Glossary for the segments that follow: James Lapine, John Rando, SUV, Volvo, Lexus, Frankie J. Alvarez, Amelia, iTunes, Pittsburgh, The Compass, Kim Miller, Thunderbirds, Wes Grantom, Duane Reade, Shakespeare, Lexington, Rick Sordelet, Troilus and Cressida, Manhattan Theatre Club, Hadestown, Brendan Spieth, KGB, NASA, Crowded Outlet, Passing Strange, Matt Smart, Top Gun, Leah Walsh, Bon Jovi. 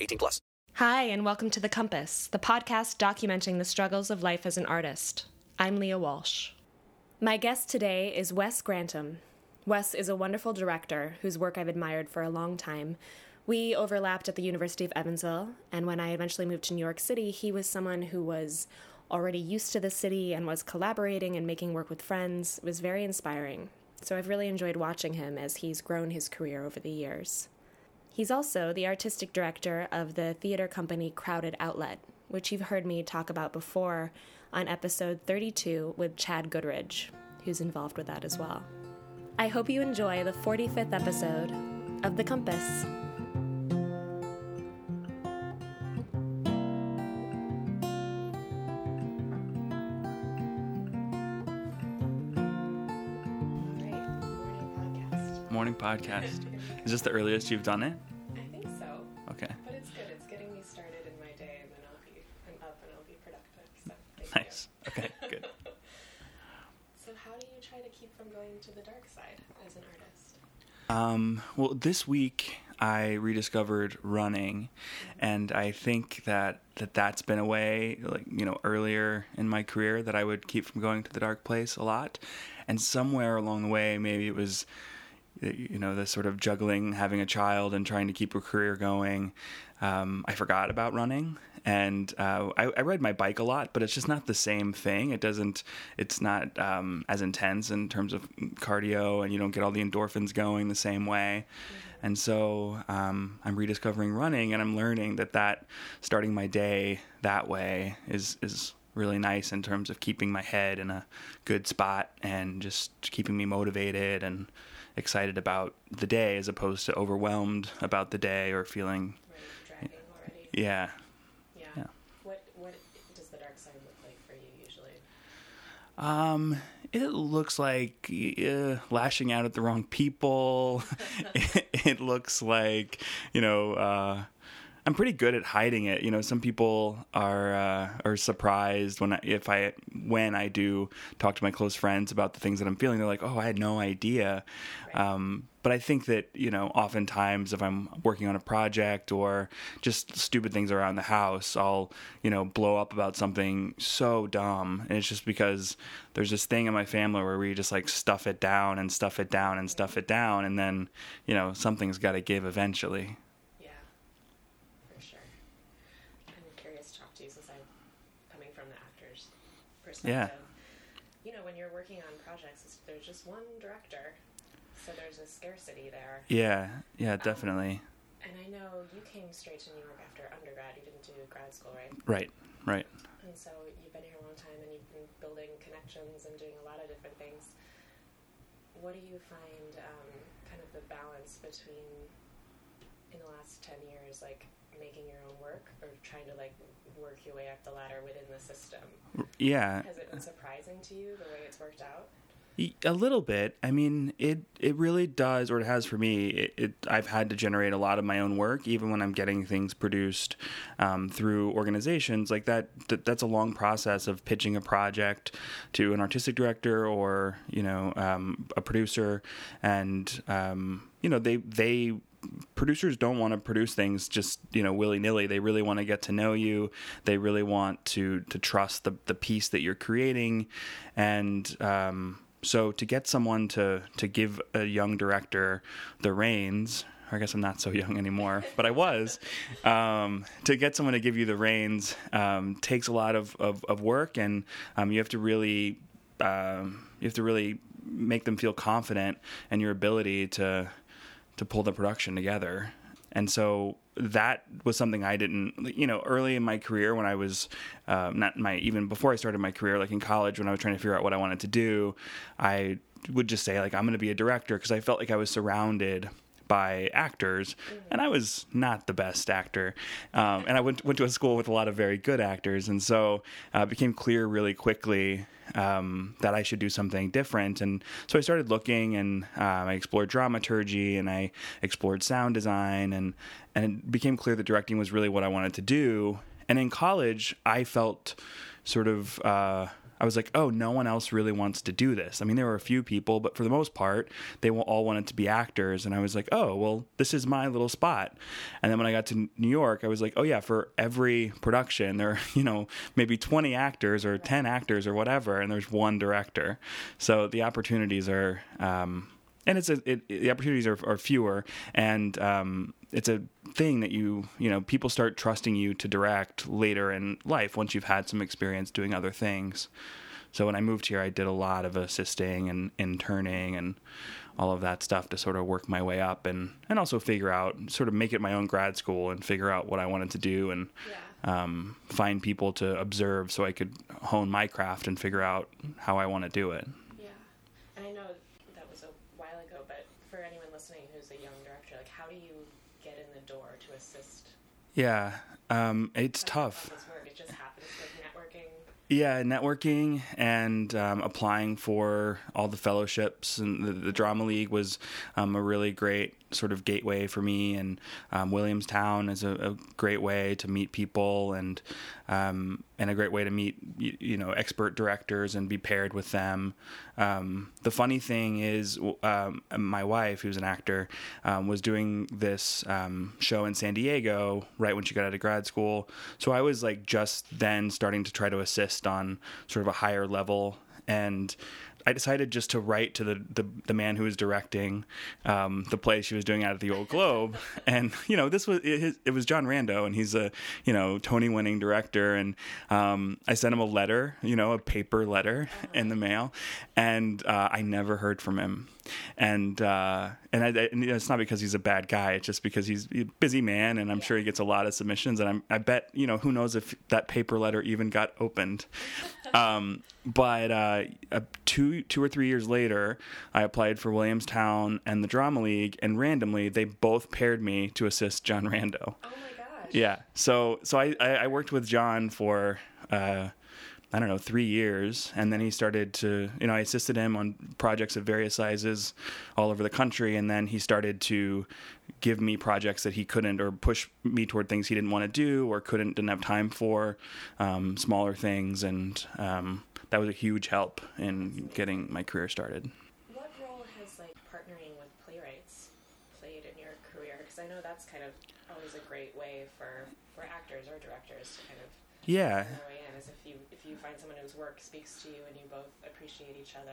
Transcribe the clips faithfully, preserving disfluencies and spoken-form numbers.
eighteen plus. Hi, and welcome to The Compass, the podcast documenting the struggles of life as an artist. I'm Leah Walsh. My guest today is Wes Grantom. Wes is a wonderful director whose work I've admired for a long time. We overlapped at the University of Evansville, and when I eventually moved to New York City, he was someone who was already used to the city and was collaborating and making work with friends. It was very inspiring. So I've really enjoyed watching him as he's grown his career over the years. He's also the artistic director of the theater company Crowded Outlet, which you've heard me talk about before on episode thirty-two with Chad Goodridge, who's involved with that as well. I hope you enjoy the forty-fifth episode of The Compass. Morning podcast. Is this the earliest you've done it? I think so. Okay. But it's good. It's getting me started in my day, and then I'll be I'm up and I'll be productive. So thank nice. You. Okay. Good. So, how do you try to keep from going to the dark side as an artist? Um, well, this week I rediscovered running, mm-hmm. and I think that, that that's been a way, like you know, earlier in my career that I would keep from going to the dark place a lot, and somewhere along the way, maybe it was. You know, the sort of juggling, having a child and trying to keep a career going. Um, I forgot about running, and uh, I, I ride my bike a lot, but it's just not the same thing. It doesn't, it's not um, as intense in terms of cardio, and you don't get all the endorphins going the same way. Mm-hmm. And so um, I'm rediscovering running, and I'm learning that that starting my day that way is is really nice in terms of keeping my head in a good spot and just keeping me motivated and excited about the day, as opposed to overwhelmed about the day or feeling. Right, dragging already. Yeah. yeah. Yeah. What What does the dark side look like for you usually? Um, it looks like uh, lashing out at the wrong people. it, it looks like you know. Uh, I'm pretty good at hiding it. You know, some people are uh, are surprised when I, if I when I do talk to my close friends about the things that I'm feeling. They're like, "Oh, I had no idea." Right. Um, but I think that you know, oftentimes if I'm working on a project or just stupid things around the house, I'll you know blow up about something so dumb, and it's just because there's this thing in my family where we just like stuff it down and stuff it down and stuff it down, and then you know something's got to give eventually. Yeah. You know, when you're working on projects, it's, there's just one director, so there's a scarcity there. Yeah, yeah, definitely. Um, and I know you came straight to New York after undergrad. You didn't do grad school, right? Right, right. And so you've been here a long time, and you've been building connections and doing a lot of different things. What do you find um, kind of the balance between, in the last ten years, like, making your own work or trying to like work your way up the ladder within the system? Yeah. Has it been surprising to you the way it's worked out? A little bit. I mean, it, it really does, or it has for me. It, it I've had to generate a lot of my own work, even when I'm getting things produced um, through organizations like that, that. That's a long process of pitching a project to an artistic director or, you know, um, a producer. And, um, you know, they, they, producers don't want to produce things just, you know, willy-nilly. They really want to get to know you. They really want to to trust the, the piece that you're creating. And um, So to get someone to to give a young director the reins, I guess I'm not so young anymore, but I was, um, to get someone to give you the reins um, takes a lot of, of, of work, and um, you have to really um, you have to really make them feel confident in your ability to to pull the production together. And so that was something I didn't, you know, early in my career when I was, uh, not my, even before I started my career, like in college when I was trying to figure out what I wanted to do, I would just say like, I'm going to be a director, because I felt like I was surrounded by actors, mm-hmm. and I was not the best actor. Um, and I went, went to a school with a lot of very good actors. And so uh, it became clear really quickly um, that I should do something different. And so I started looking, and um, I explored dramaturgy, and I explored sound design, and, and it became clear that directing was really what I wanted to do. And in college, I felt sort of... Uh, I was like, oh, no one else really wants to do this. I mean, there were a few people, but for the most part, they all wanted to be actors. And I was like, oh, well, this is my little spot. And then when I got to New York, I was like, oh, yeah, for every production, there are, you know, maybe twenty actors or ten actors or whatever, and there's one director. So the opportunities are, um, and it's a, it, it, the opportunities are, are fewer. And um, it's a thing that you, you know, people start trusting you to direct later in life once you've had some experience doing other things. So when I moved here, I did a lot of assisting and interning and all of that stuff to sort of work my way up and, and also figure out, sort of make it my own grad school and figure out what I wanted to do and yeah. um, find people to observe so I could hone my craft and figure out how I want to do it. Yeah. And I know that was a while ago, but for anyone listening who's a young director, like, how do you get in the door to assist? Yeah, um, it's tough. It just happens, like networking. Yeah, networking and um, applying for all the fellowships. And the, the Drama League was um, a really great sort of gateway for me. And um, Williamstown is a, a great way to meet people and um, and a great way to meet, you, you know, expert directors and be paired with them. Um, the funny thing is um, my wife, who's an actor, um, was doing this um, show in San Diego right when she got out of grad school. So I was like just then starting to try to assist on sort of a higher level. And I decided just to write to the, the, the man who was directing um, the play she was doing out at the Old Globe. And, you know, this was it, it was John Rando, and he's a, you know, Tony-winning director. And um, I sent him a letter, you know, a paper letter in the mail. And uh, I never heard from him. And uh, and, I, I, and it's not because he's a bad guy. It's just because he's a busy man, and I'm yeah. sure he gets a lot of submissions. And I'm, I bet, you know, who knows if that paper letter even got opened. um, but uh, two two or three years later, I applied for Williamstown and the Drama League, and randomly they both paired me to assist John Rando. Oh, my gosh. Yeah. So, so I, I worked with John for... Uh, I don't know, three years. And then he started to, you know, I assisted him on projects of various sizes all over the country. And then he started to give me projects that he couldn't, or push me toward things he didn't want to do or couldn't, didn't have time for, um, smaller things. And um, that was a huge help in getting my career started. What role has, like, partnering with playwrights played in your career? Because I know that's kind of always a great way for, for actors or directors to kind of... Yeah. If you if you find someone whose work speaks to you and you both appreciate each other.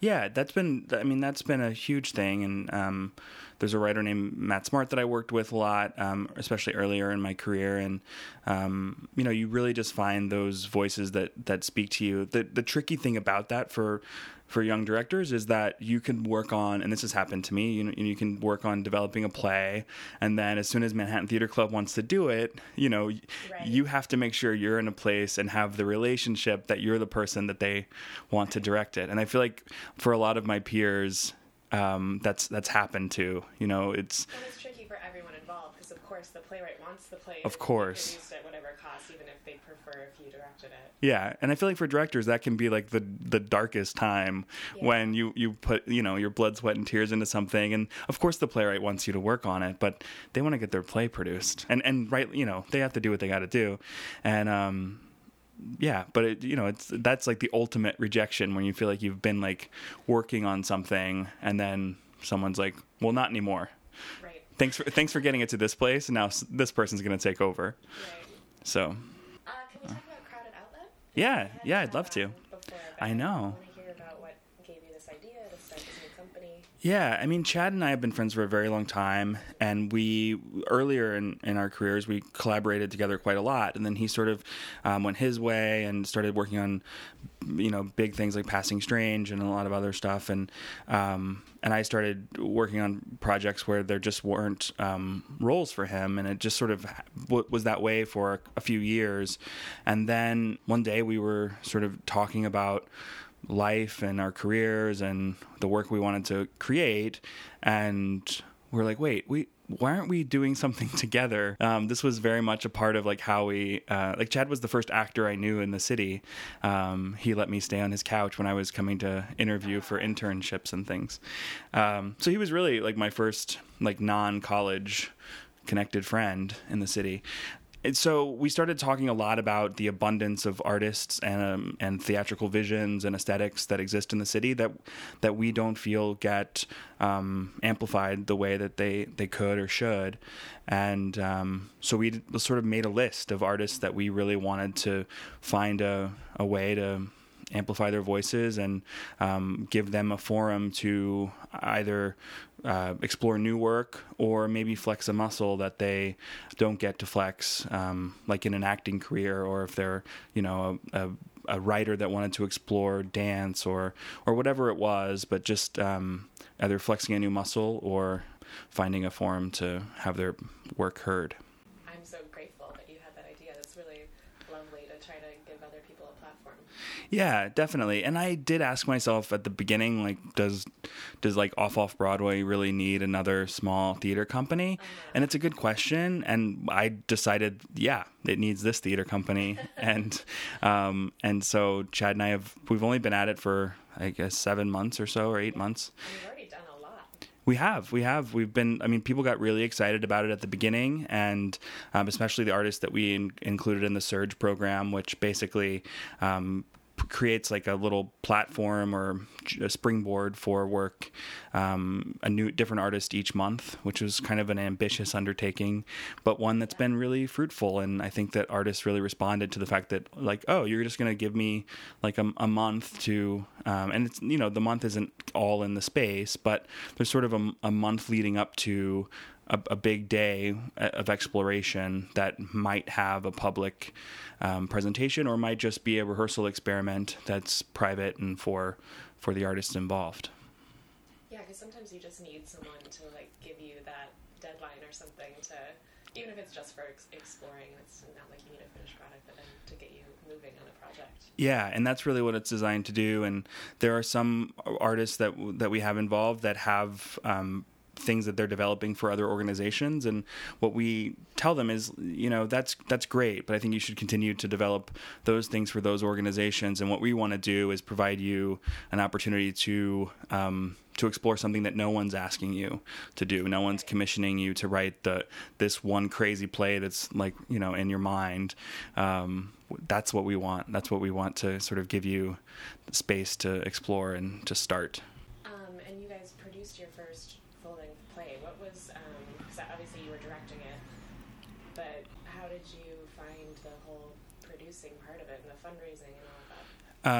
Yeah, that's been, I mean, that's been a huge thing. And um, there's a writer named Matt Smart that I worked with a lot, um, especially earlier in my career. And, um, you know, you really just find those voices that, that speak to you. The the tricky thing about that for for young directors is that you can work on, and this has happened to me, you know, you can work on developing a play, and then as soon as Manhattan Theatre Club wants to do it, you know, right. you have to make sure you're in a place and have the relationship that you're the person that they want to direct it. And I feel like for a lot of my peers, um, that's that's happened too. You know, it's... And it's tricky for everyone involved, because of course the playwright wants the play. Of course. Produced at whatever cost, even if they prefer if you directed it. Yeah, and I feel like for directors that can be like the the darkest time yeah. when you, you put, you know, your blood, sweat, and tears into something. And of course the playwright wants you to work on it, but they want to get their play produced. And, and right, you know, they have to do what they got to do. And... um Yeah, but it, you know, it's that's like the ultimate rejection, when you feel like you've been like working on something and then someone's like, "Well, not anymore." Right. Thanks for thanks for getting it to this place, and now this person's going to take over. Right. So. Uh, can we talk about Crowded Outlet? Yeah, yeah, I'd love to. Before, I know. I want to hear about what gave you this idea Yeah, I mean, Chad and I have been friends for a very long time, and we, earlier in, in our careers, we collaborated together quite a lot, and then he sort of um, went his way and started working on, you know, big things like Passing Strange and a lot of other stuff, and um, and I started working on projects where there just weren't um, roles for him, and it just sort of was that way for a few years, and then one day we were sort of talking about life and our careers and the work we wanted to create, and we're like, wait, we why aren't we doing something together? Um, this was very much a part of like how we, uh, like Chad was the first actor I knew in the city. Um, he let me stay on his couch when I was coming to interview for internships and things. Um, so he was really like my first like non-college connected friend in the city. And so we started talking a lot about the abundance of artists and um, and theatrical visions and aesthetics that exist in the city that that we don't feel get um, amplified the way that they, they could or should. And um, so we sort of made a list of artists that we really wanted to find a, a way to amplify their voices and um, give them a forum to either uh, explore new work or maybe flex a muscle that they don't get to flex, um, like in an acting career, or if they're, you know, a, a, a writer that wanted to explore dance or or whatever it was, but just um, either flexing a new muscle or finding a forum to have their work heard. I'm so grateful that you had that idea. That's really lovely to try to give other people a platform. Yeah, definitely. And I did ask myself at the beginning, like, does does like off off Broadway really need another small theater company? Uh-huh. And it's a good question. And I decided, yeah, it needs this theater company. and um, and so Chad and I have we've only been at it for I guess seven months or so or eight yeah. months. And we've already done a lot. We have, we have, we've been. I mean, people got really excited about it at the beginning, and um, especially the artists that we in, included in the Surge program, which basically. Um, creates like a little platform or a springboard for work, um, a new different artist each month, which was kind of an ambitious undertaking, but one that's been really fruitful. And I think that artists really responded to the fact that like, oh, you're just going to give me like a, a month to, um, and it's, you know, the month isn't all in the space, but there's sort of a, a month leading up to a, a big day of exploration that might have a public um, presentation or might just be a rehearsal experiment that's private and for for the artists involved. Yeah, because sometimes you just need someone to like give you that deadline or something to, even if it's just for ex- exploring, it's not like you need a finished product, but then to get you moving on a project. Yeah, and that's really what it's designed to do. And there are some artists that that we have involved that have um, things that they're developing for other organizations, and what we tell them is, you know, that's that's great, but I think you should continue to develop those things for those organizations, and what we want to do is provide you an opportunity to um to explore something that no one's asking you to do. No one's commissioning you to write the this one crazy play that's like, you know, in your mind. Um that's what we want that's what we want to sort of give you the space to explore and to start. Um and you guys produced your first play. What was, um, because obviously you were directing it, but how did you find the whole producing part of it and the fundraising and all of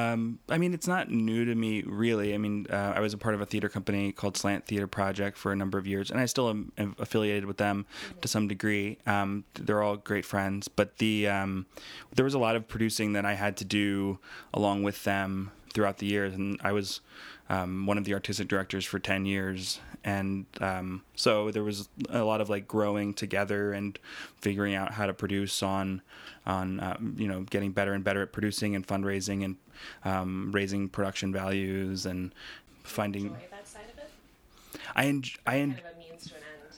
that? Um, I mean, it's not new to me, really. I mean, uh, I was a part of a theater company called Slant Theater Project for a number of years, and I still am, am affiliated with them mm-hmm. to some degree. Um, they're all great friends, but the um, there was a lot of producing that I had to do along with them throughout the years, and I was um, one of the artistic directors for ten years, and um, so there was a lot of like growing together and figuring out how to produce on on um, you know, getting better and better at producing and fundraising and um, raising production values and finding. Do you enjoy that side of it? I enjoy. I en- kind of a means to an end.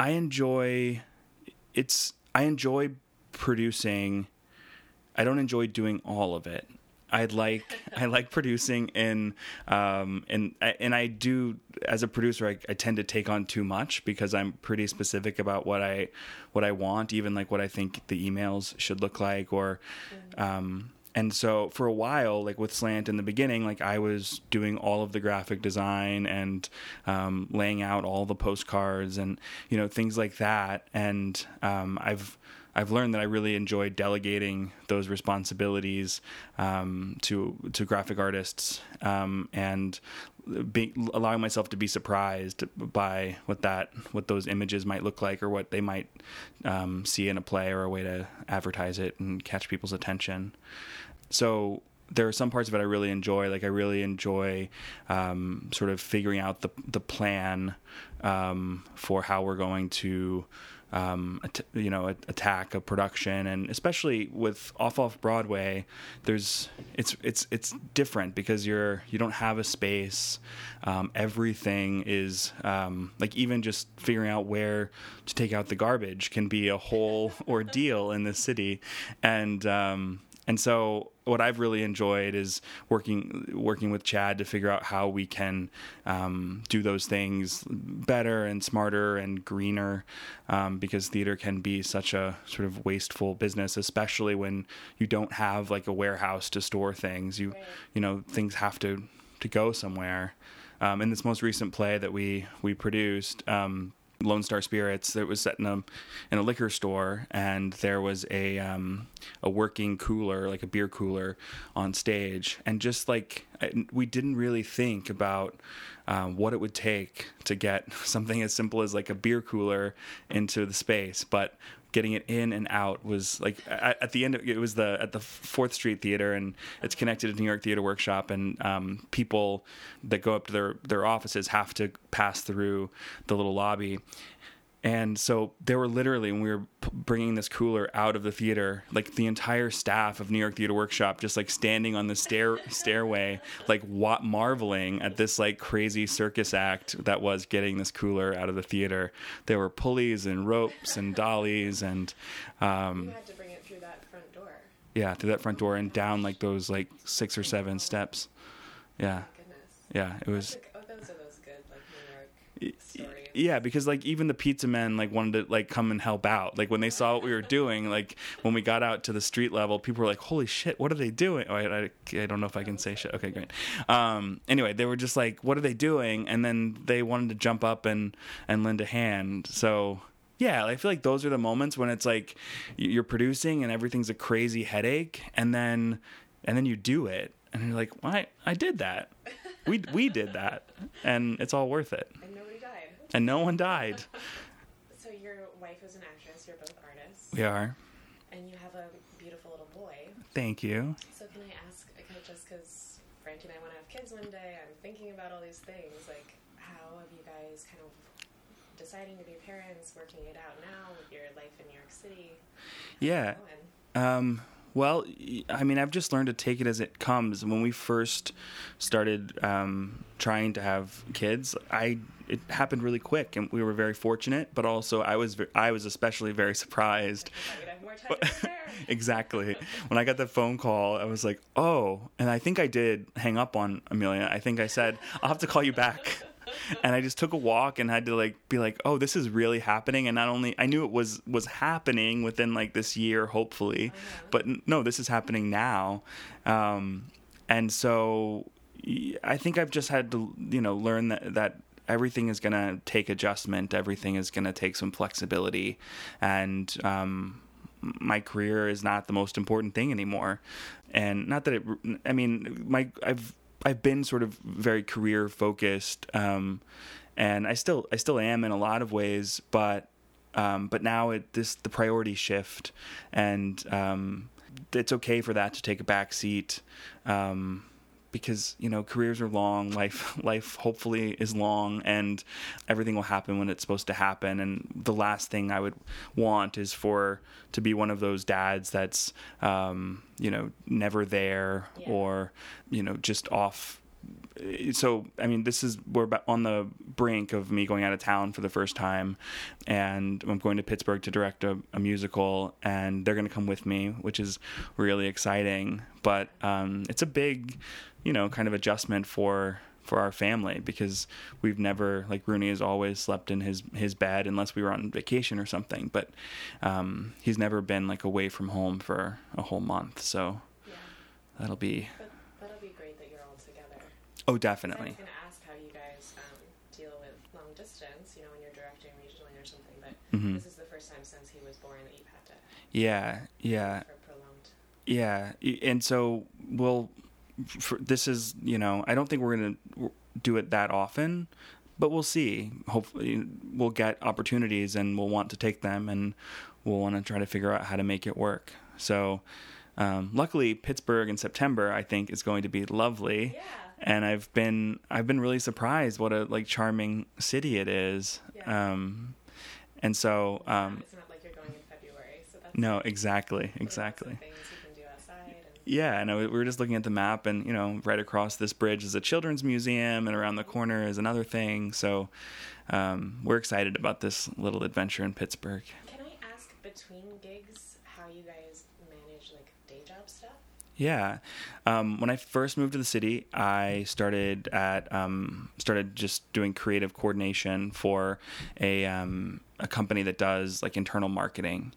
I enjoy. It's I enjoy producing. I don't enjoy doing all of it. I like I like producing in um and and I do as a producer I, I tend to take on too much because I'm pretty specific about what I what I want, even like what I think the emails should look like, or um and so for a while, like with Slant in the beginning, like I was doing all of the graphic design and um laying out all the postcards and, you know, things like that, and um I've I've learned that I really enjoy delegating those responsibilities um, to to graphic artists um, and being, allowing myself to be surprised by what that, what those images might look like, or what they might um, see in a play, or a way to advertise it and catch people's attention. So there are some parts of it I really enjoy. Like I really enjoy um, sort of figuring out the the plan um, for how we're going to, um, at- you know, at- attack a production, and especially with off off Broadway, there's it's it's it's different because you're you don't have a space. Um, everything is um, like even just figuring out where to take out the garbage can be a whole ordeal in this city, and um, and so. What I've really enjoyed is working working with Chad to figure out how we can um, do those things better and smarter and greener, um, because theater can be such a sort of wasteful business, especially when you don't have like a warehouse to store things. You, you know, things have to, to go somewhere. Um, in this most recent play that we we produced, um, Lone Star Spirits, that was set in a in a liquor store, and there was a um, a working cooler, like a beer cooler, on stage, and just like we didn't really think about um, what it would take to get something as simple as like a beer cooler into the space, but getting it in and out was like at the end of, it was the at the Fourth Street Theater, and it's connected to New York Theater Workshop, and um, people that go up to their, their offices have to pass through the little lobby. And so there were literally, when we were bringing this cooler out of the theater, like the entire staff of New York Theater Workshop just like standing on the stair stairway, like wa- marveling at this like crazy circus act that was getting this cooler out of the theater. There were pulleys and ropes and dollies, and um, you had to bring it through that front door. Yeah, through that front door and down like those like six or seven steps. Yeah, oh my goodness. Yeah, it was. Oh, those are those good like New York stories. Yeah, because like even the pizza men like wanted to like come and help out. Like when they saw what we were doing, like when we got out to the street level, people were like, "Holy shit, what are they doing?" Oh, I, I, I don't know if I can say shit. Okay, great. Um, anyway, they were just like, "What are they doing?" And then they wanted to jump up and and lend a hand. So yeah, I feel like those are the moments when it's like you're producing and everything's a crazy headache, and then and then you do it, and you're like, "Why? I did that. We we did that, and it's all worth it." And no one died. So your wife is an actress. You're both artists. We are. And you have a beautiful little boy. Thank you. So can I ask, just because Frankie and I want to have kids one day, I'm thinking about all these things, like how have you guys kind of deciding to be parents, working it out now with your life in New York City? Yeah. Um, well, I mean, I've just learned to take it as it comes. When we first started um, trying to have kids, I... it happened really quick, and we were very fortunate, but also I was I was especially very surprised. I have more time to prepare. Exactly. When I got the phone call, I was like, oh, and I think I did hang up on Amelia. I think I said, I'll have to call you back. And I just took a walk and had to like be like, oh, this is really happening. And not only I knew it was was happening within like this year, hopefully, uh-huh. but no, this is happening now. Um, and so I think I've just had to, you know, learn that, that everything is going to take adjustment. Everything is going to take some flexibility. And um, my career is not the most important thing anymore. And not that it, I mean, my I've I've been sort of very career focused, um, and I still I still am in a lot of ways. But um, but now it this the priority shift, and um, it's okay for that to take a back seat. Um, Because, you know, careers are long, life life hopefully is long, and everything will happen when it's supposed to happen. And the last thing I would want is for to be one of those dads that's, um, you know, never there yeah. or, you know, just off. So, I mean, this is, we're on the brink of me going out of town for the first time, and I'm going to Pittsburgh to direct a, a musical, and they're going to come with me, which is really exciting. But um, it's a big... you know, kind of adjustment for, for our family, because we've never, like Rooney has always slept in his, his bed unless we were on vacation or something, but um, he's never been like away from home for a whole month. So yeah. that'll be, but that'll be great that you're all together. Oh, definitely. I was going to ask how you guys um, deal with long distance, you know, when you're directing regionally or something, but mm-hmm. this is the first time since he was born that you've had to. Yeah. Yeah. For prolonged. Yeah. And so we'll, for, this is, you know, I don't think we're going to do it that often, but we'll see. Hopefully we'll get opportunities and we'll want to take them, and we'll want to try to figure out how to make it work. So um, luckily Pittsburgh in September, I think, is going to be lovely. Yeah. And I've been, I've been really surprised what a like charming city it is. Yeah. Um, and so, um, yeah, it's not like you're going in February. So that's no, exactly. Exactly. Yeah, and we were just looking at the map, and, you know, right across this bridge is a children's museum, and around the corner is another thing. So um, we're excited about this little adventure in Pittsburgh. Can I ask, between gigs, how you guys manage, like, day job stuff? Yeah. Um, when I first moved to the city, I started at um, started just doing creative coordination for a um, a company that does like internal marketing.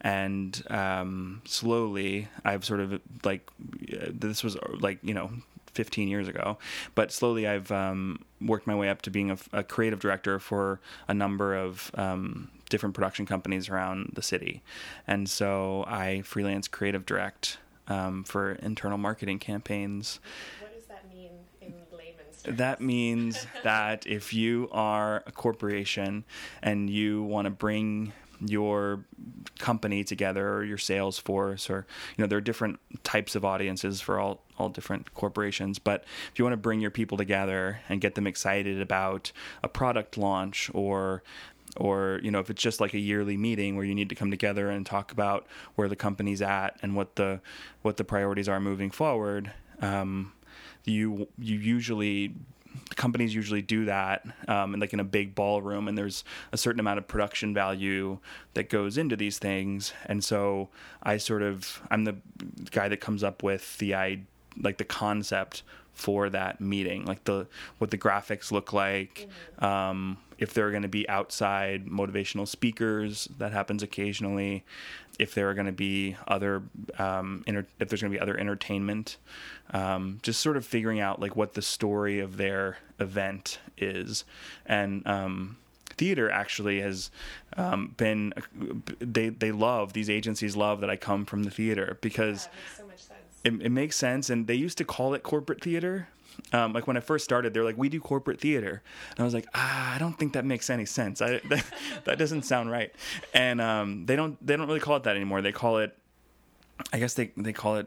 And um, slowly I've sort of like, this was like, you know, fifteen years ago, but slowly I've um, worked my way up to being a, a creative director for a number of um, different production companies around the city. And so I freelance creative direct Um, for internal marketing campaigns. What does that mean in layman's terms? That means that if you are a corporation and you want to bring your company together, or your sales force, or, you know, there are different types of audiences for all, all different corporations, but if you want to bring your people together and get them excited about a product launch, or Or, you know, if it's just like a yearly meeting where you need to come together and talk about where the company's at and what the what the priorities are moving forward, um, you you usually companies usually do that um, in like in a big ballroom, and there's a certain amount of production value that goes into these things. And so I sort of I'm the guy that comes up with the I like the concept for that meeting, like the what the graphics look like. Mm-hmm. Um, if there are going to be outside motivational speakers, that happens occasionally. If there are going to be other, um, inter- if there's going to be other entertainment, um, just sort of figuring out like what the story of their event is. And um, theater actually has um, been they they love these agencies love that I come from the theater, because yeah, it makes so much sense. It, it makes sense, and they used to call it corporate theater. Um, like when I first started, they're like, we do corporate theater. And I was like, ah, I don't think that makes any sense. I, that, that doesn't sound right. And, um, they don't, they don't really call it that anymore. They call it, I guess they, they call it,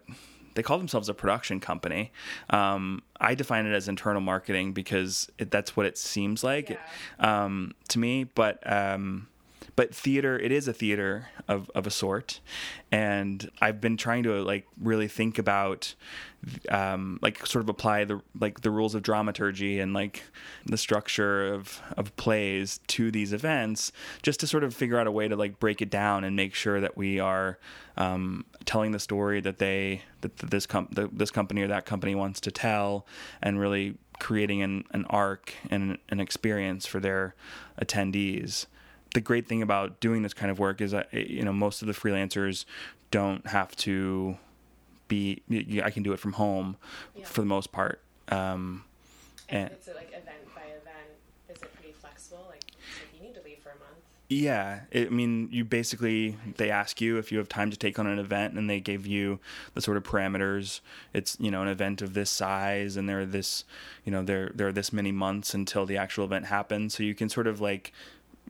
they call themselves a production company. Um, I define it as internal marketing because it, that's what it seems like, yeah. it, um, to me, but, um, But theater, it is a theater of, of a sort. And I've been trying to, like, really think about, um, like, sort of apply the, like, the rules of dramaturgy and, like, the structure of, of plays to these events, just to sort of figure out a way to, like, break it down and make sure that we are um, telling the story that they, that this, com- that this company or that company wants to tell, and really creating an, an arc and an experience for their attendees. The great thing about doing this kind of work is that, you know, most of the freelancers don't have to be, I can do it from home, yeah, for the most part. Um, and, and it's like event by event. Is it pretty flexible? Like, if you need to leave for a month. Yeah. It, I mean, you basically, they ask you if you have time to take on an event, and they give you the sort of parameters. It's, you know, an event of this size, and there are this, you know, there, there are this many months until the actual event happens. So you can sort of like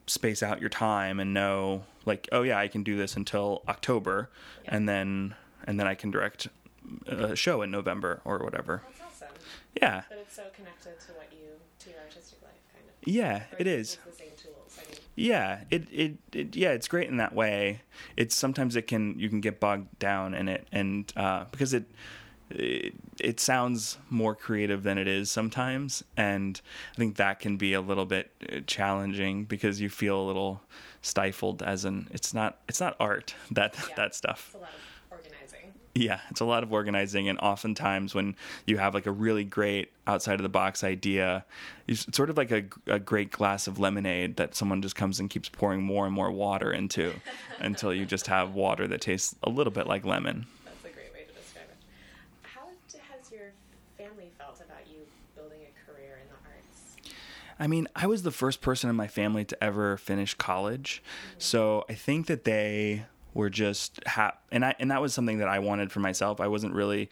space out your time and know, like, oh yeah, I can do this until October, yeah, and then and then I can direct a show in November or whatever. That's awesome. Yeah. But it's so connected to what you to your artistic life, kind of. Yeah, or it is. It's the same tools. I mean. Yeah, it, it it yeah, it's great in that way. It's sometimes it can you can get bogged down in it, and uh, because it. It, it sounds more creative than it is sometimes, and I think that can be a little bit challenging because you feel a little stifled. As in, it's not it's not art that yeah, that stuff. It's a lot of organizing. Yeah, it's a lot of organizing, and oftentimes when you have like a really great outside of the box idea, it's sort of like a, a great glass of lemonade that someone just comes and keeps pouring more and more water into until you just have water that tastes a little bit like lemon. I mean, I was the first person in my family to ever finish college. Mm-hmm. So I think that they were just ha- and I and that was something that I wanted for myself. I wasn't really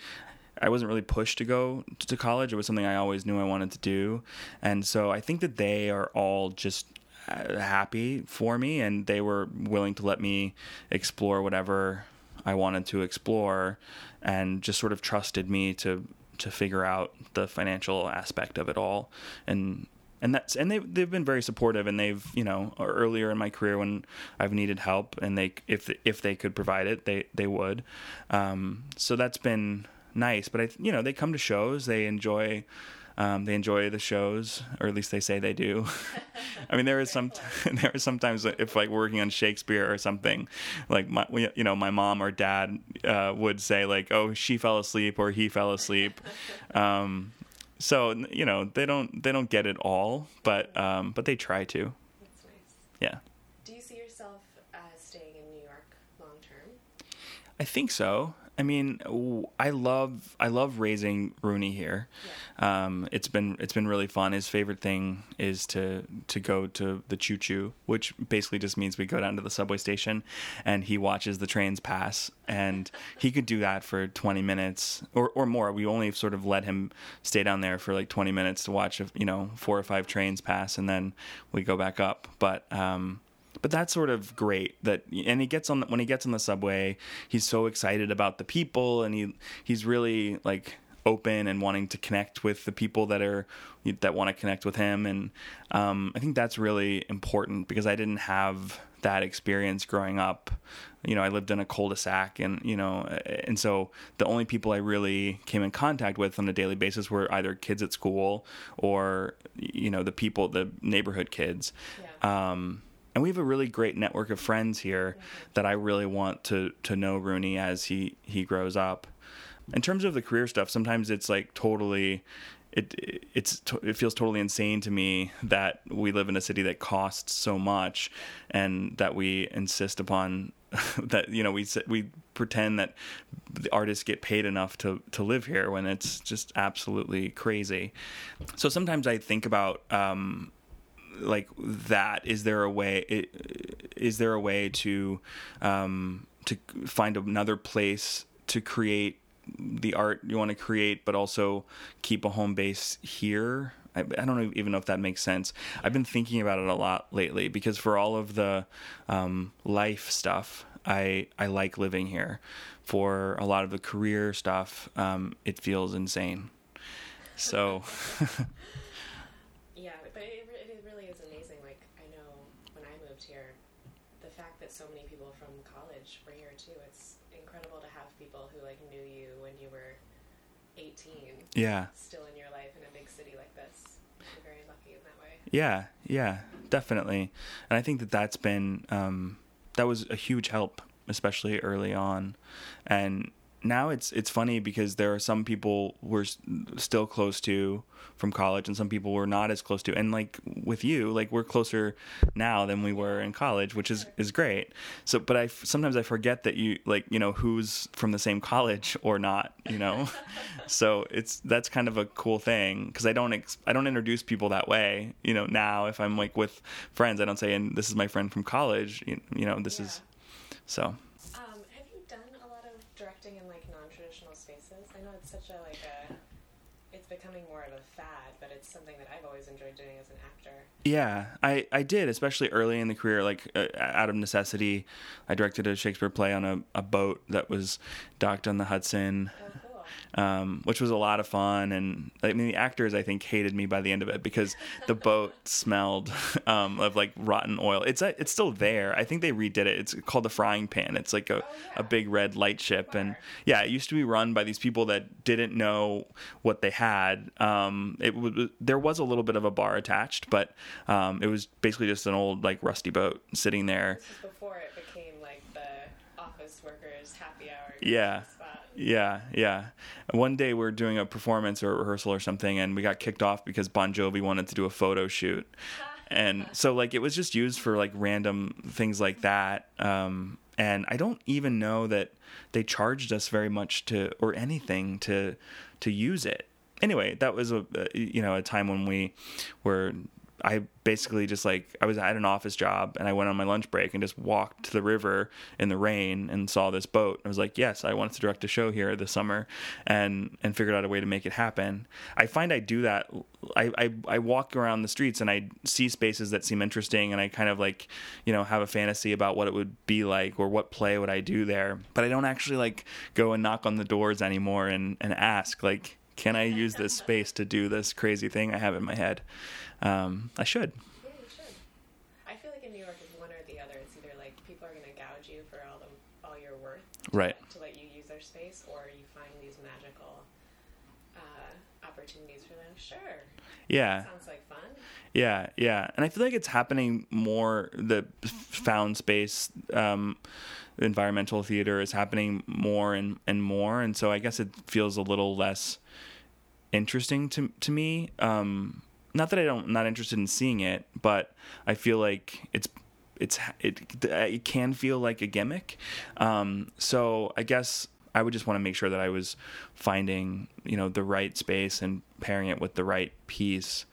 I wasn't really pushed to go to college. It was something I always knew I wanted to do. And so I think that they are all just happy for me, and they were willing to let me explore whatever I wanted to explore, and just sort of trusted me to to figure out the financial aspect of it all. And and that's and they they've been very supportive, and they've, you know, earlier in my career when I've needed help, and they if if they could provide it, they they would. Um, so that's been nice. But I you know they come to shows, they enjoy. Um, they enjoy the shows, or at least they say they do. I mean, there is some, there is sometimes if like working on Shakespeare or something, like my, you know, my mom or dad uh, would say like, "Oh, she fell asleep" or "he fell asleep." Um, so you know, they don't they don't get it all, but um, but they try to. That's nice. Yeah. Do you see yourself uh, staying in New York long term? I think so. I mean, I love I love raising Rooney here. Yeah. Um, it's been it's been really fun. His favorite thing is to to go to the choo choo, which basically just means we go down to the subway station, and he watches the trains pass. And he could do that for twenty minutes or or more. We only sort of let him stay down there for like twenty minutes to watch, you know, four or five trains pass, and then we go back up. But um, But that's sort of great. That and he gets on the, when he gets on the subway, he's so excited about the people, and he he's really like open and wanting to connect with the people that are that want to connect with him. And um, I think that's really important, because I didn't have that experience growing up. You know, I lived in a cul-de-sac, and you know, and so the only people I really came in contact with on a daily basis were either kids at school or you know the people, the neighborhood kids. Yeah. Um, And we have a really great network of friends here that I really want to, to know Rooney as he, he grows up. In terms of the career stuff, sometimes it's like totally, it it's it feels totally insane to me that we live in a city that costs so much, and that we insist upon that, you know, we we pretend that the artists get paid enough to, to live here, when it's just absolutely crazy. So sometimes I think about um, like that, is there a way is there a way to um to find another place to create the art you want to create, but also keep a home base here? I, I don't even know if that makes sense. I've been thinking about it a lot lately, because for all of the um life stuff, I I like living here. For a lot of the career stuff, um it feels insane. So so many people from college were here too. It's incredible to have people who like knew you when you were eighteen. Yeah. Still in your life in a big city like this. You're very lucky in that way. Yeah, yeah, definitely. And I think that that's been um, that was a huge help, especially early on. And now it's it's funny, because there are some people we're still close to from college, and some people we're not as close to. And like with you, like we're closer now than we were in college, which is, is great. So, but I sometimes I forget that you like you know who's from the same college or not, you know. So it's that's kind of a cool thing, because I don't ex- I don't introduce people that way, you know. Now if I'm like with friends, I don't say, and this is my friend from college, you, you know. This yeah. is so. I know it's such a, like a, it's becoming more of a fad, but it's something that I've always enjoyed doing as an actor. Yeah, I, I did, especially early in the career, like uh, out of necessity. I directed a Shakespeare play on a, a boat that was docked on the Hudson. Oh, cool. um, which was a lot of fun. And I mean, the actors, I think, hated me by the end of it, because the boat smelled um, of like rotten oil. It's a, it's still there. I think they redid it. It's called the Frying Pan. It's like a, oh, yeah. a big red light ship. Wow. And yeah, it used to be run by these people that didn't know what they had. Um, it w- There was a little bit of a bar attached, but um, it was basically just an old like rusty boat sitting there. This was before it became like the office workers happy hour. Yeah. Yeah, yeah. One day we were doing a performance or a rehearsal or something, and we got kicked off because Bon Jovi wanted to do a photo shoot. And so, like, it was just used for, like, random things like that. Um, and I don't even know that they charged us very much to or anything to to use it. Anyway, that was, a you know, a time when we were I basically just like, I was at an office job and I went on my lunch break and just walked to the river in the rain and saw this boat. I was like, yes, I wanted to direct a show here this summer, and, and figured out a way to make it happen. I find I do that. I, I, I walk around the streets and I see spaces that seem interesting, and I kind of like, you know, have a fantasy about what it would be like or what play would I do there. But I don't actually like go and knock on the doors anymore and, and ask like, can I use this space to do this crazy thing I have in my head? Um, I should. Yeah, you should. I feel like in New York, it's one or the other. It's either like people are going to gouge you for all the all your worth, right, to let you use their space, or you find these magical uh, opportunities for them. Sure. Yeah. That sounds like fun. Yeah, yeah, and I feel like it's happening more. The found space. Um, environmental theater is happening more and, and more, and so I guess it feels a little less interesting to to me. Um, not that I don't I'm not interested in seeing it, but I feel like it's it's it it can feel like a gimmick. Um, so I guess I would just want to make sure that I was finding, you know, the right space and pairing it with the right piece.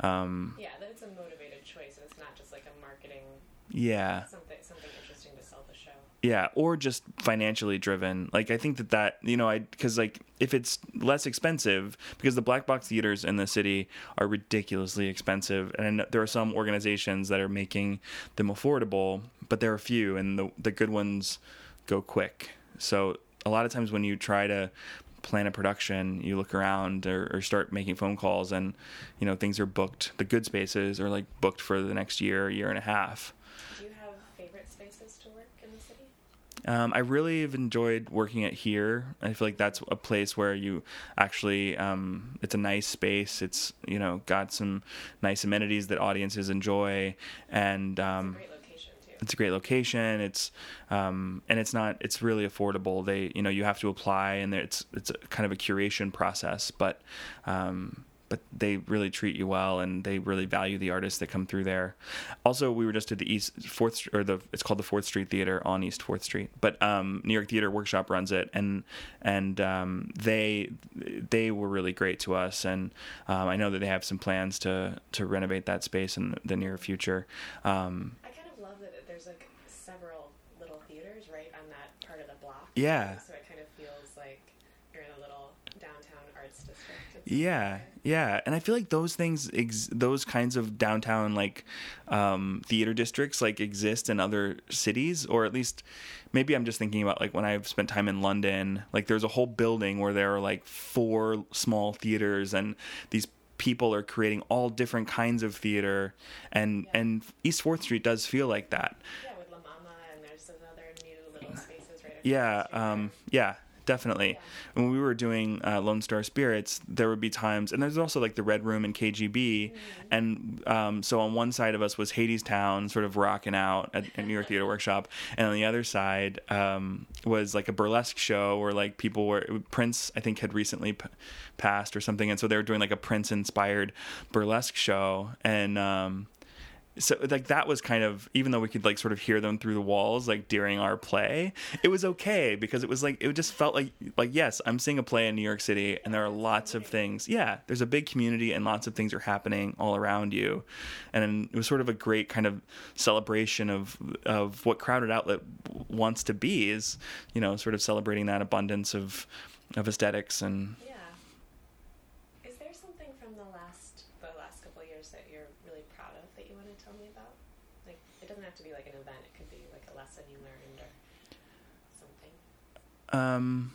Um, yeah, that it's a motivated choice, and it's not just like a marketing. Yeah. Something something interesting to sell the show. Yeah, or just financially driven. Like, I think that that, you know, I, because, like, if it's less expensive, because the black box theaters in the city are ridiculously expensive, and there are some organizations that are making them affordable, but there are few, and the the good ones go quick. So a lot of times when you try to plan a production, you look around or, or start making phone calls, and, you know, things are booked. The good spaces are, like, booked for the next year, year and a half. Do you have favorite spaces to work in the city? Um, I really have enjoyed working at Here. I feel like that's a place where you actually, um, it's a nice space. It's, you know, got some nice amenities that audiences enjoy. And um, it's a great location, too. It's a great location. It's, um, and it's not, it's really affordable. They, you know, you have to apply, and it's, it's a kind of a curation process, but, um, but they really treat you well, and they really value the artists that come through there. Also, we were just at the East Fourth, or the it's called the Fourth Street Theater on East Fourth Street, but um, New York Theater Workshop runs it, and and um, they they were really great to us, and um, I know that they have some plans to to renovate that space in the near future. Um, I kind of love that there's like several little theaters right on that part of the block. Yeah. So it kind of feels like you're in a little downtown arts district. Yeah. Yeah, and I feel like those things, ex- those kinds of downtown like um, theater districts, like exist in other cities, or at least maybe I'm just thinking about like when I've spent time in London. Like there's a whole building where there are like four small theaters, and these people are creating all different kinds of theater, and yeah. and East Fourth Street does feel like that. Yeah, with La Mama, and there's another new little spaces right. Yeah, um, yeah. Definitely. Yeah. When we were doing uh, Lone Star Spirits, there would be times, and there's also like the Red Room and K G B, mm-hmm. and um, so on one side of us was Hadestown, sort of rocking out at, at New York Theater Workshop, and on the other side um, was like a burlesque show where like people were, Prince I think had recently p- passed or something, and so they were doing like a Prince-inspired burlesque show, and um, so like that was kind of, even though we could like sort of hear them through the walls like during our play, it was okay because it was like it just felt like like yes, I'm seeing a play in New York City, and there are lots of things. Yeah, there's a big community and lots of things are happening all around you, and it was sort of a great kind of celebration of of what Crowded Outlet wants to be, is, you know, sort of celebrating that abundance of of aesthetics and. Yeah. Um,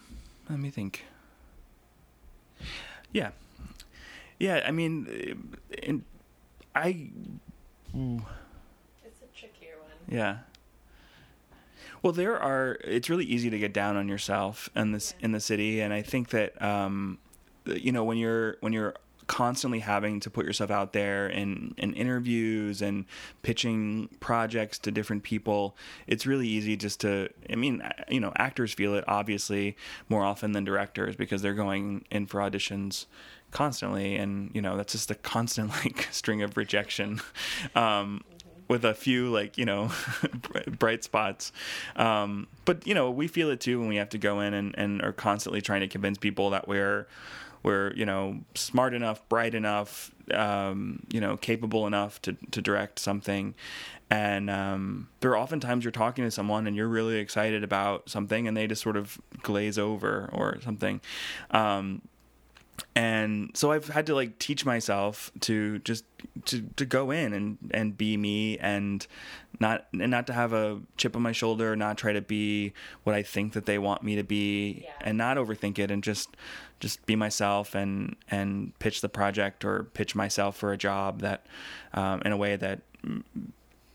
let me think. Yeah. Yeah, I mean, in, I... Ooh. It's a trickier one. Yeah. Well, there are... It's really easy to get down on yourself in this, yeah. in the city, and I think that, um, you know, when you're when you're... constantly having to put yourself out there in, in interviews and pitching projects to different people, it's really easy just to, I mean, you know, actors feel it obviously more often than directors because they're going in for auditions constantly. And, you know, that's just a constant like string of rejection, um, mm-hmm. with a few like, you know, bright spots. Um, but, you know, we feel it too when we have to go in and, and are constantly trying to convince people that we're, we're, you know, smart enough, bright enough, um, you know, capable enough to, to direct something. And um, there are oftentimes you're talking to someone and you're really excited about something and they just sort of glaze over or something. Um, and so I've had to like teach myself to just to, to go in and, and be me and not and not to have a chip on my shoulder, not try to be what I think that they want me to be, yeah. and not overthink it and just just be myself and and pitch the project or pitch myself for a job that um, in a way that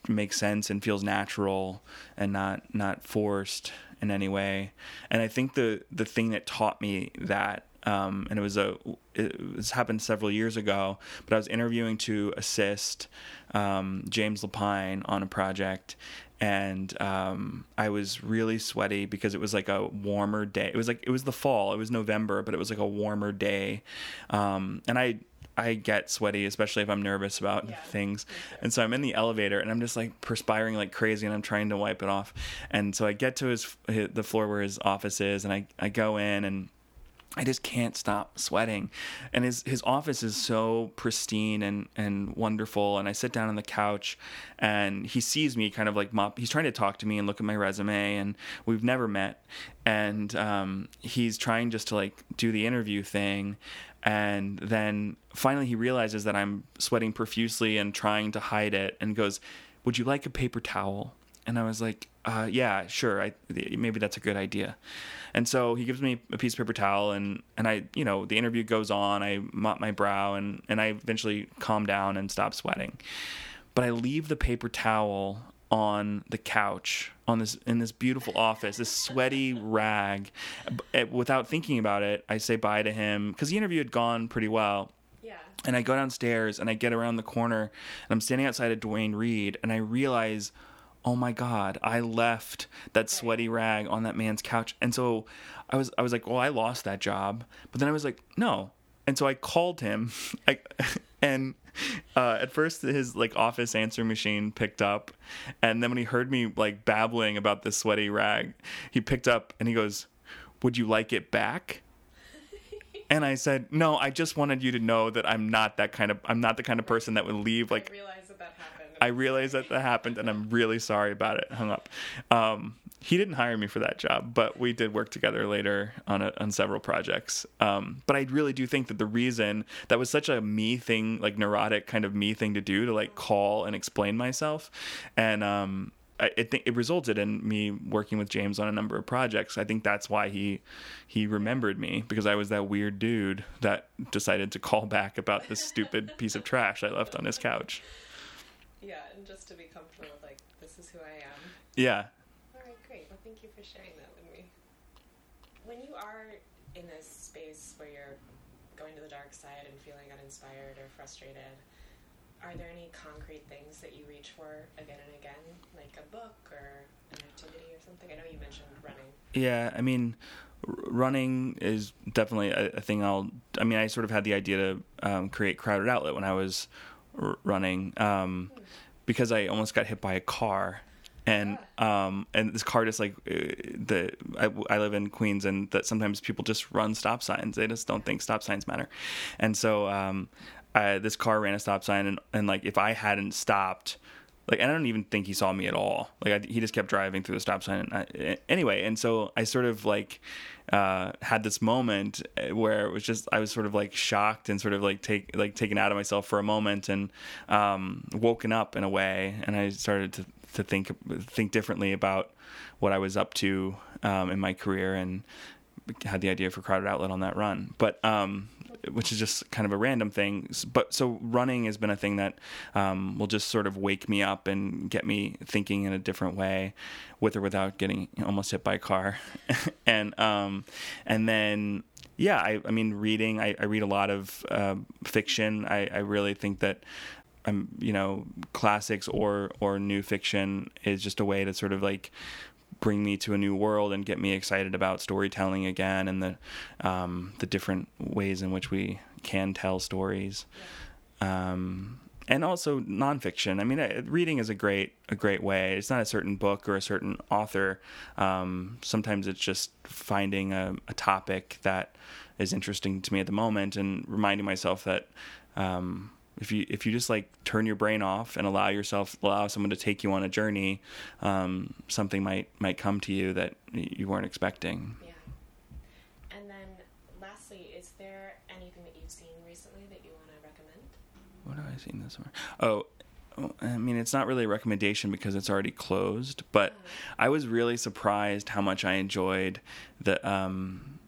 makes sense and feels natural and not not forced in any way. And I think the the thing that taught me that, um, and it was a it was, happened several years ago, but I was interviewing to assist um, James Lapine on a project, and um, I was really sweaty because it was like a warmer day. It was like it was the fall. It was November, but it was like a warmer day, um, and I. I get sweaty, especially if I'm nervous about yeah, things. Sure. And so I'm in the elevator and I'm just like perspiring like crazy and I'm trying to wipe it off. And so I get to his, his the floor where his office is, and I, I go in and I just can't stop sweating. And his, his office is so pristine and, and wonderful. And I sit down on the couch and he sees me kind of like mop. He's trying to talk to me and look at my resume, and we've never met. And um, he's trying just to like do the interview thing. And then finally he realizes that I'm sweating profusely and trying to hide it and goes, "Would you like a paper towel?" And I was like, uh, yeah, sure. I, maybe that's a good idea. And so he gives me a piece of paper towel, and, and I, you know, the interview goes on. I mop my brow and, and I eventually calm down and stop sweating. But I leave the paper towel on the couch on this in this beautiful office, this sweaty rag. Without thinking about it, I say bye to him because the interview had gone pretty well. Yeah. And I go downstairs and I get around the corner and I'm standing outside of Duane Reade, and I realize, oh my God, I left that sweaty rag on that man's couch. And so I was I was like, well, I lost that job. But then I was like, no. And so I called him, I, and uh, at first his like office answer machine picked up, and then when he heard me like babbling about this sweaty rag, he picked up and he goes, "Would you like it back?" And I said, "No, I just wanted you to know that I'm not that kind of I'm not the kind of person that would leave." Like, I realized that that happened. I realized that that happened, and I'm really sorry about it. Hung up. Um, He didn't hire me for that job, but we did work together later on a, on several projects. Um, but I really do think that the reason that was such a me thing, like neurotic kind of me thing to do, to like call and explain myself. And um, I, it th- it resulted in me working with James on a number of projects. I think that's why he he remembered me, because I was that weird dude that decided to call back about this stupid piece of trash I left on his couch. Yeah, and just to be comfortable with, like, this is who I am. Yeah. Thank you for sharing that with me. When you are in a space where you're going to the dark side and feeling uninspired or frustrated, are there any concrete things that you reach for again and again, like a book or an activity or something? I know you mentioned running. Yeah, I mean, r- running is definitely a, a thing I'll... I mean, I sort of had the idea to um, create Crowded Outlet when I was r- running um, hmm. because I almost got hit by a car. And um and this car just like uh, the I, I live in Queens, and that sometimes people just run stop signs. They just don't think stop signs matter. And so um I, this car ran a stop sign, and, and like if I hadn't stopped, like I don't even think he saw me at all. Like I, he just kept driving through the stop sign. And I, anyway, and so I sort of like uh had this moment where it was just I was sort of like shocked and sort of like take like taken out of myself for a moment, and um woken up in a way, and I started to. to think think differently about what I was up to um, in my career, and had the idea for Crowded Outlet on that run. But um, which is just kind of a random thing. But so running has been a thing that um, will just sort of wake me up and get me thinking in a different way, with or without getting almost hit by a car. and um, and then... Yeah, I, I mean, reading. I, I read a lot of uh, fiction. I, I really think that I'm, you know, classics or, or new fiction is just a way to sort of like bring me to a new world and get me excited about storytelling again, and the um, the different ways in which we can tell stories, um, and also nonfiction. I mean, I, reading is a great a great way. It's not a certain book or a certain author. Um, sometimes it's just finding a, a topic that is interesting to me at the moment and reminding myself that. Um, If you if you just like turn your brain off and allow yourself allow someone to take you on a journey, um, something might might come to you that you weren't expecting. Yeah. And then lastly, is there anything that you've seen recently that you want to recommend? What have I seen this summer? Oh, I mean, it's not really a recommendation because it's already closed. But oh. I was really surprised how much I enjoyed the. Um,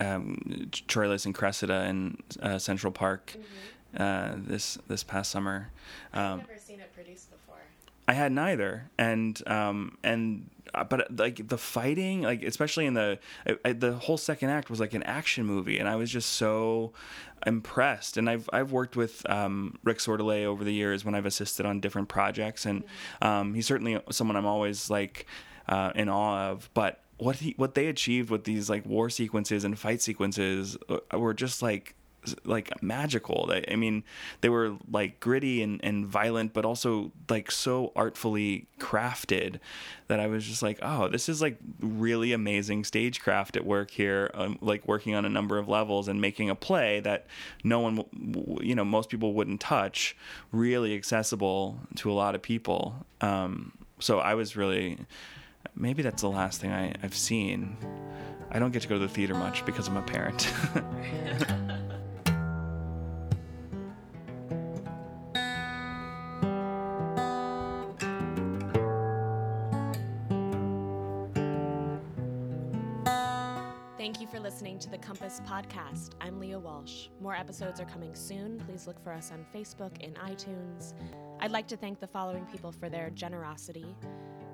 Um, Troilus and Cressida in uh, Central Park mm-hmm. uh, this this past summer. Um, I've never seen it produced before. I hadn't either, and um, and uh, but like the fighting, like especially in the I, I, the whole second act was like an action movie, and I was just so impressed. And I've I've worked with um, Rick Sordelet over the years when I've assisted on different projects, and mm-hmm. um, he's certainly someone I'm always like uh, in awe of, but. What he, what they achieved with these like war sequences and fight sequences were just like like magical. They, I mean, they were like gritty and, and violent, but also like so artfully crafted that I was just like, oh, this is like really amazing stagecraft at work here. Um, like working on a number of levels and making a play that no one, you know, most people wouldn't touch, really accessible to a lot of people. Um, so I was really. Maybe that's the last thing I, I've seen. I don't get to go to the theater much because I'm a parent. Thank you for listening to The Compass Podcast. I'm Leah Walsh. More episodes are coming soon. Please look for us on Facebook and iTunes. I'd like to thank the following people for their generosity.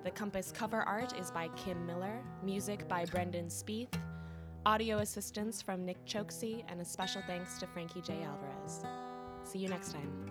The Compass cover art is by Kim Miller, music by Brendan Spieth, audio assistance from Nick Chokski, and a special thanks to Frankie J. Alvarez. See you next time.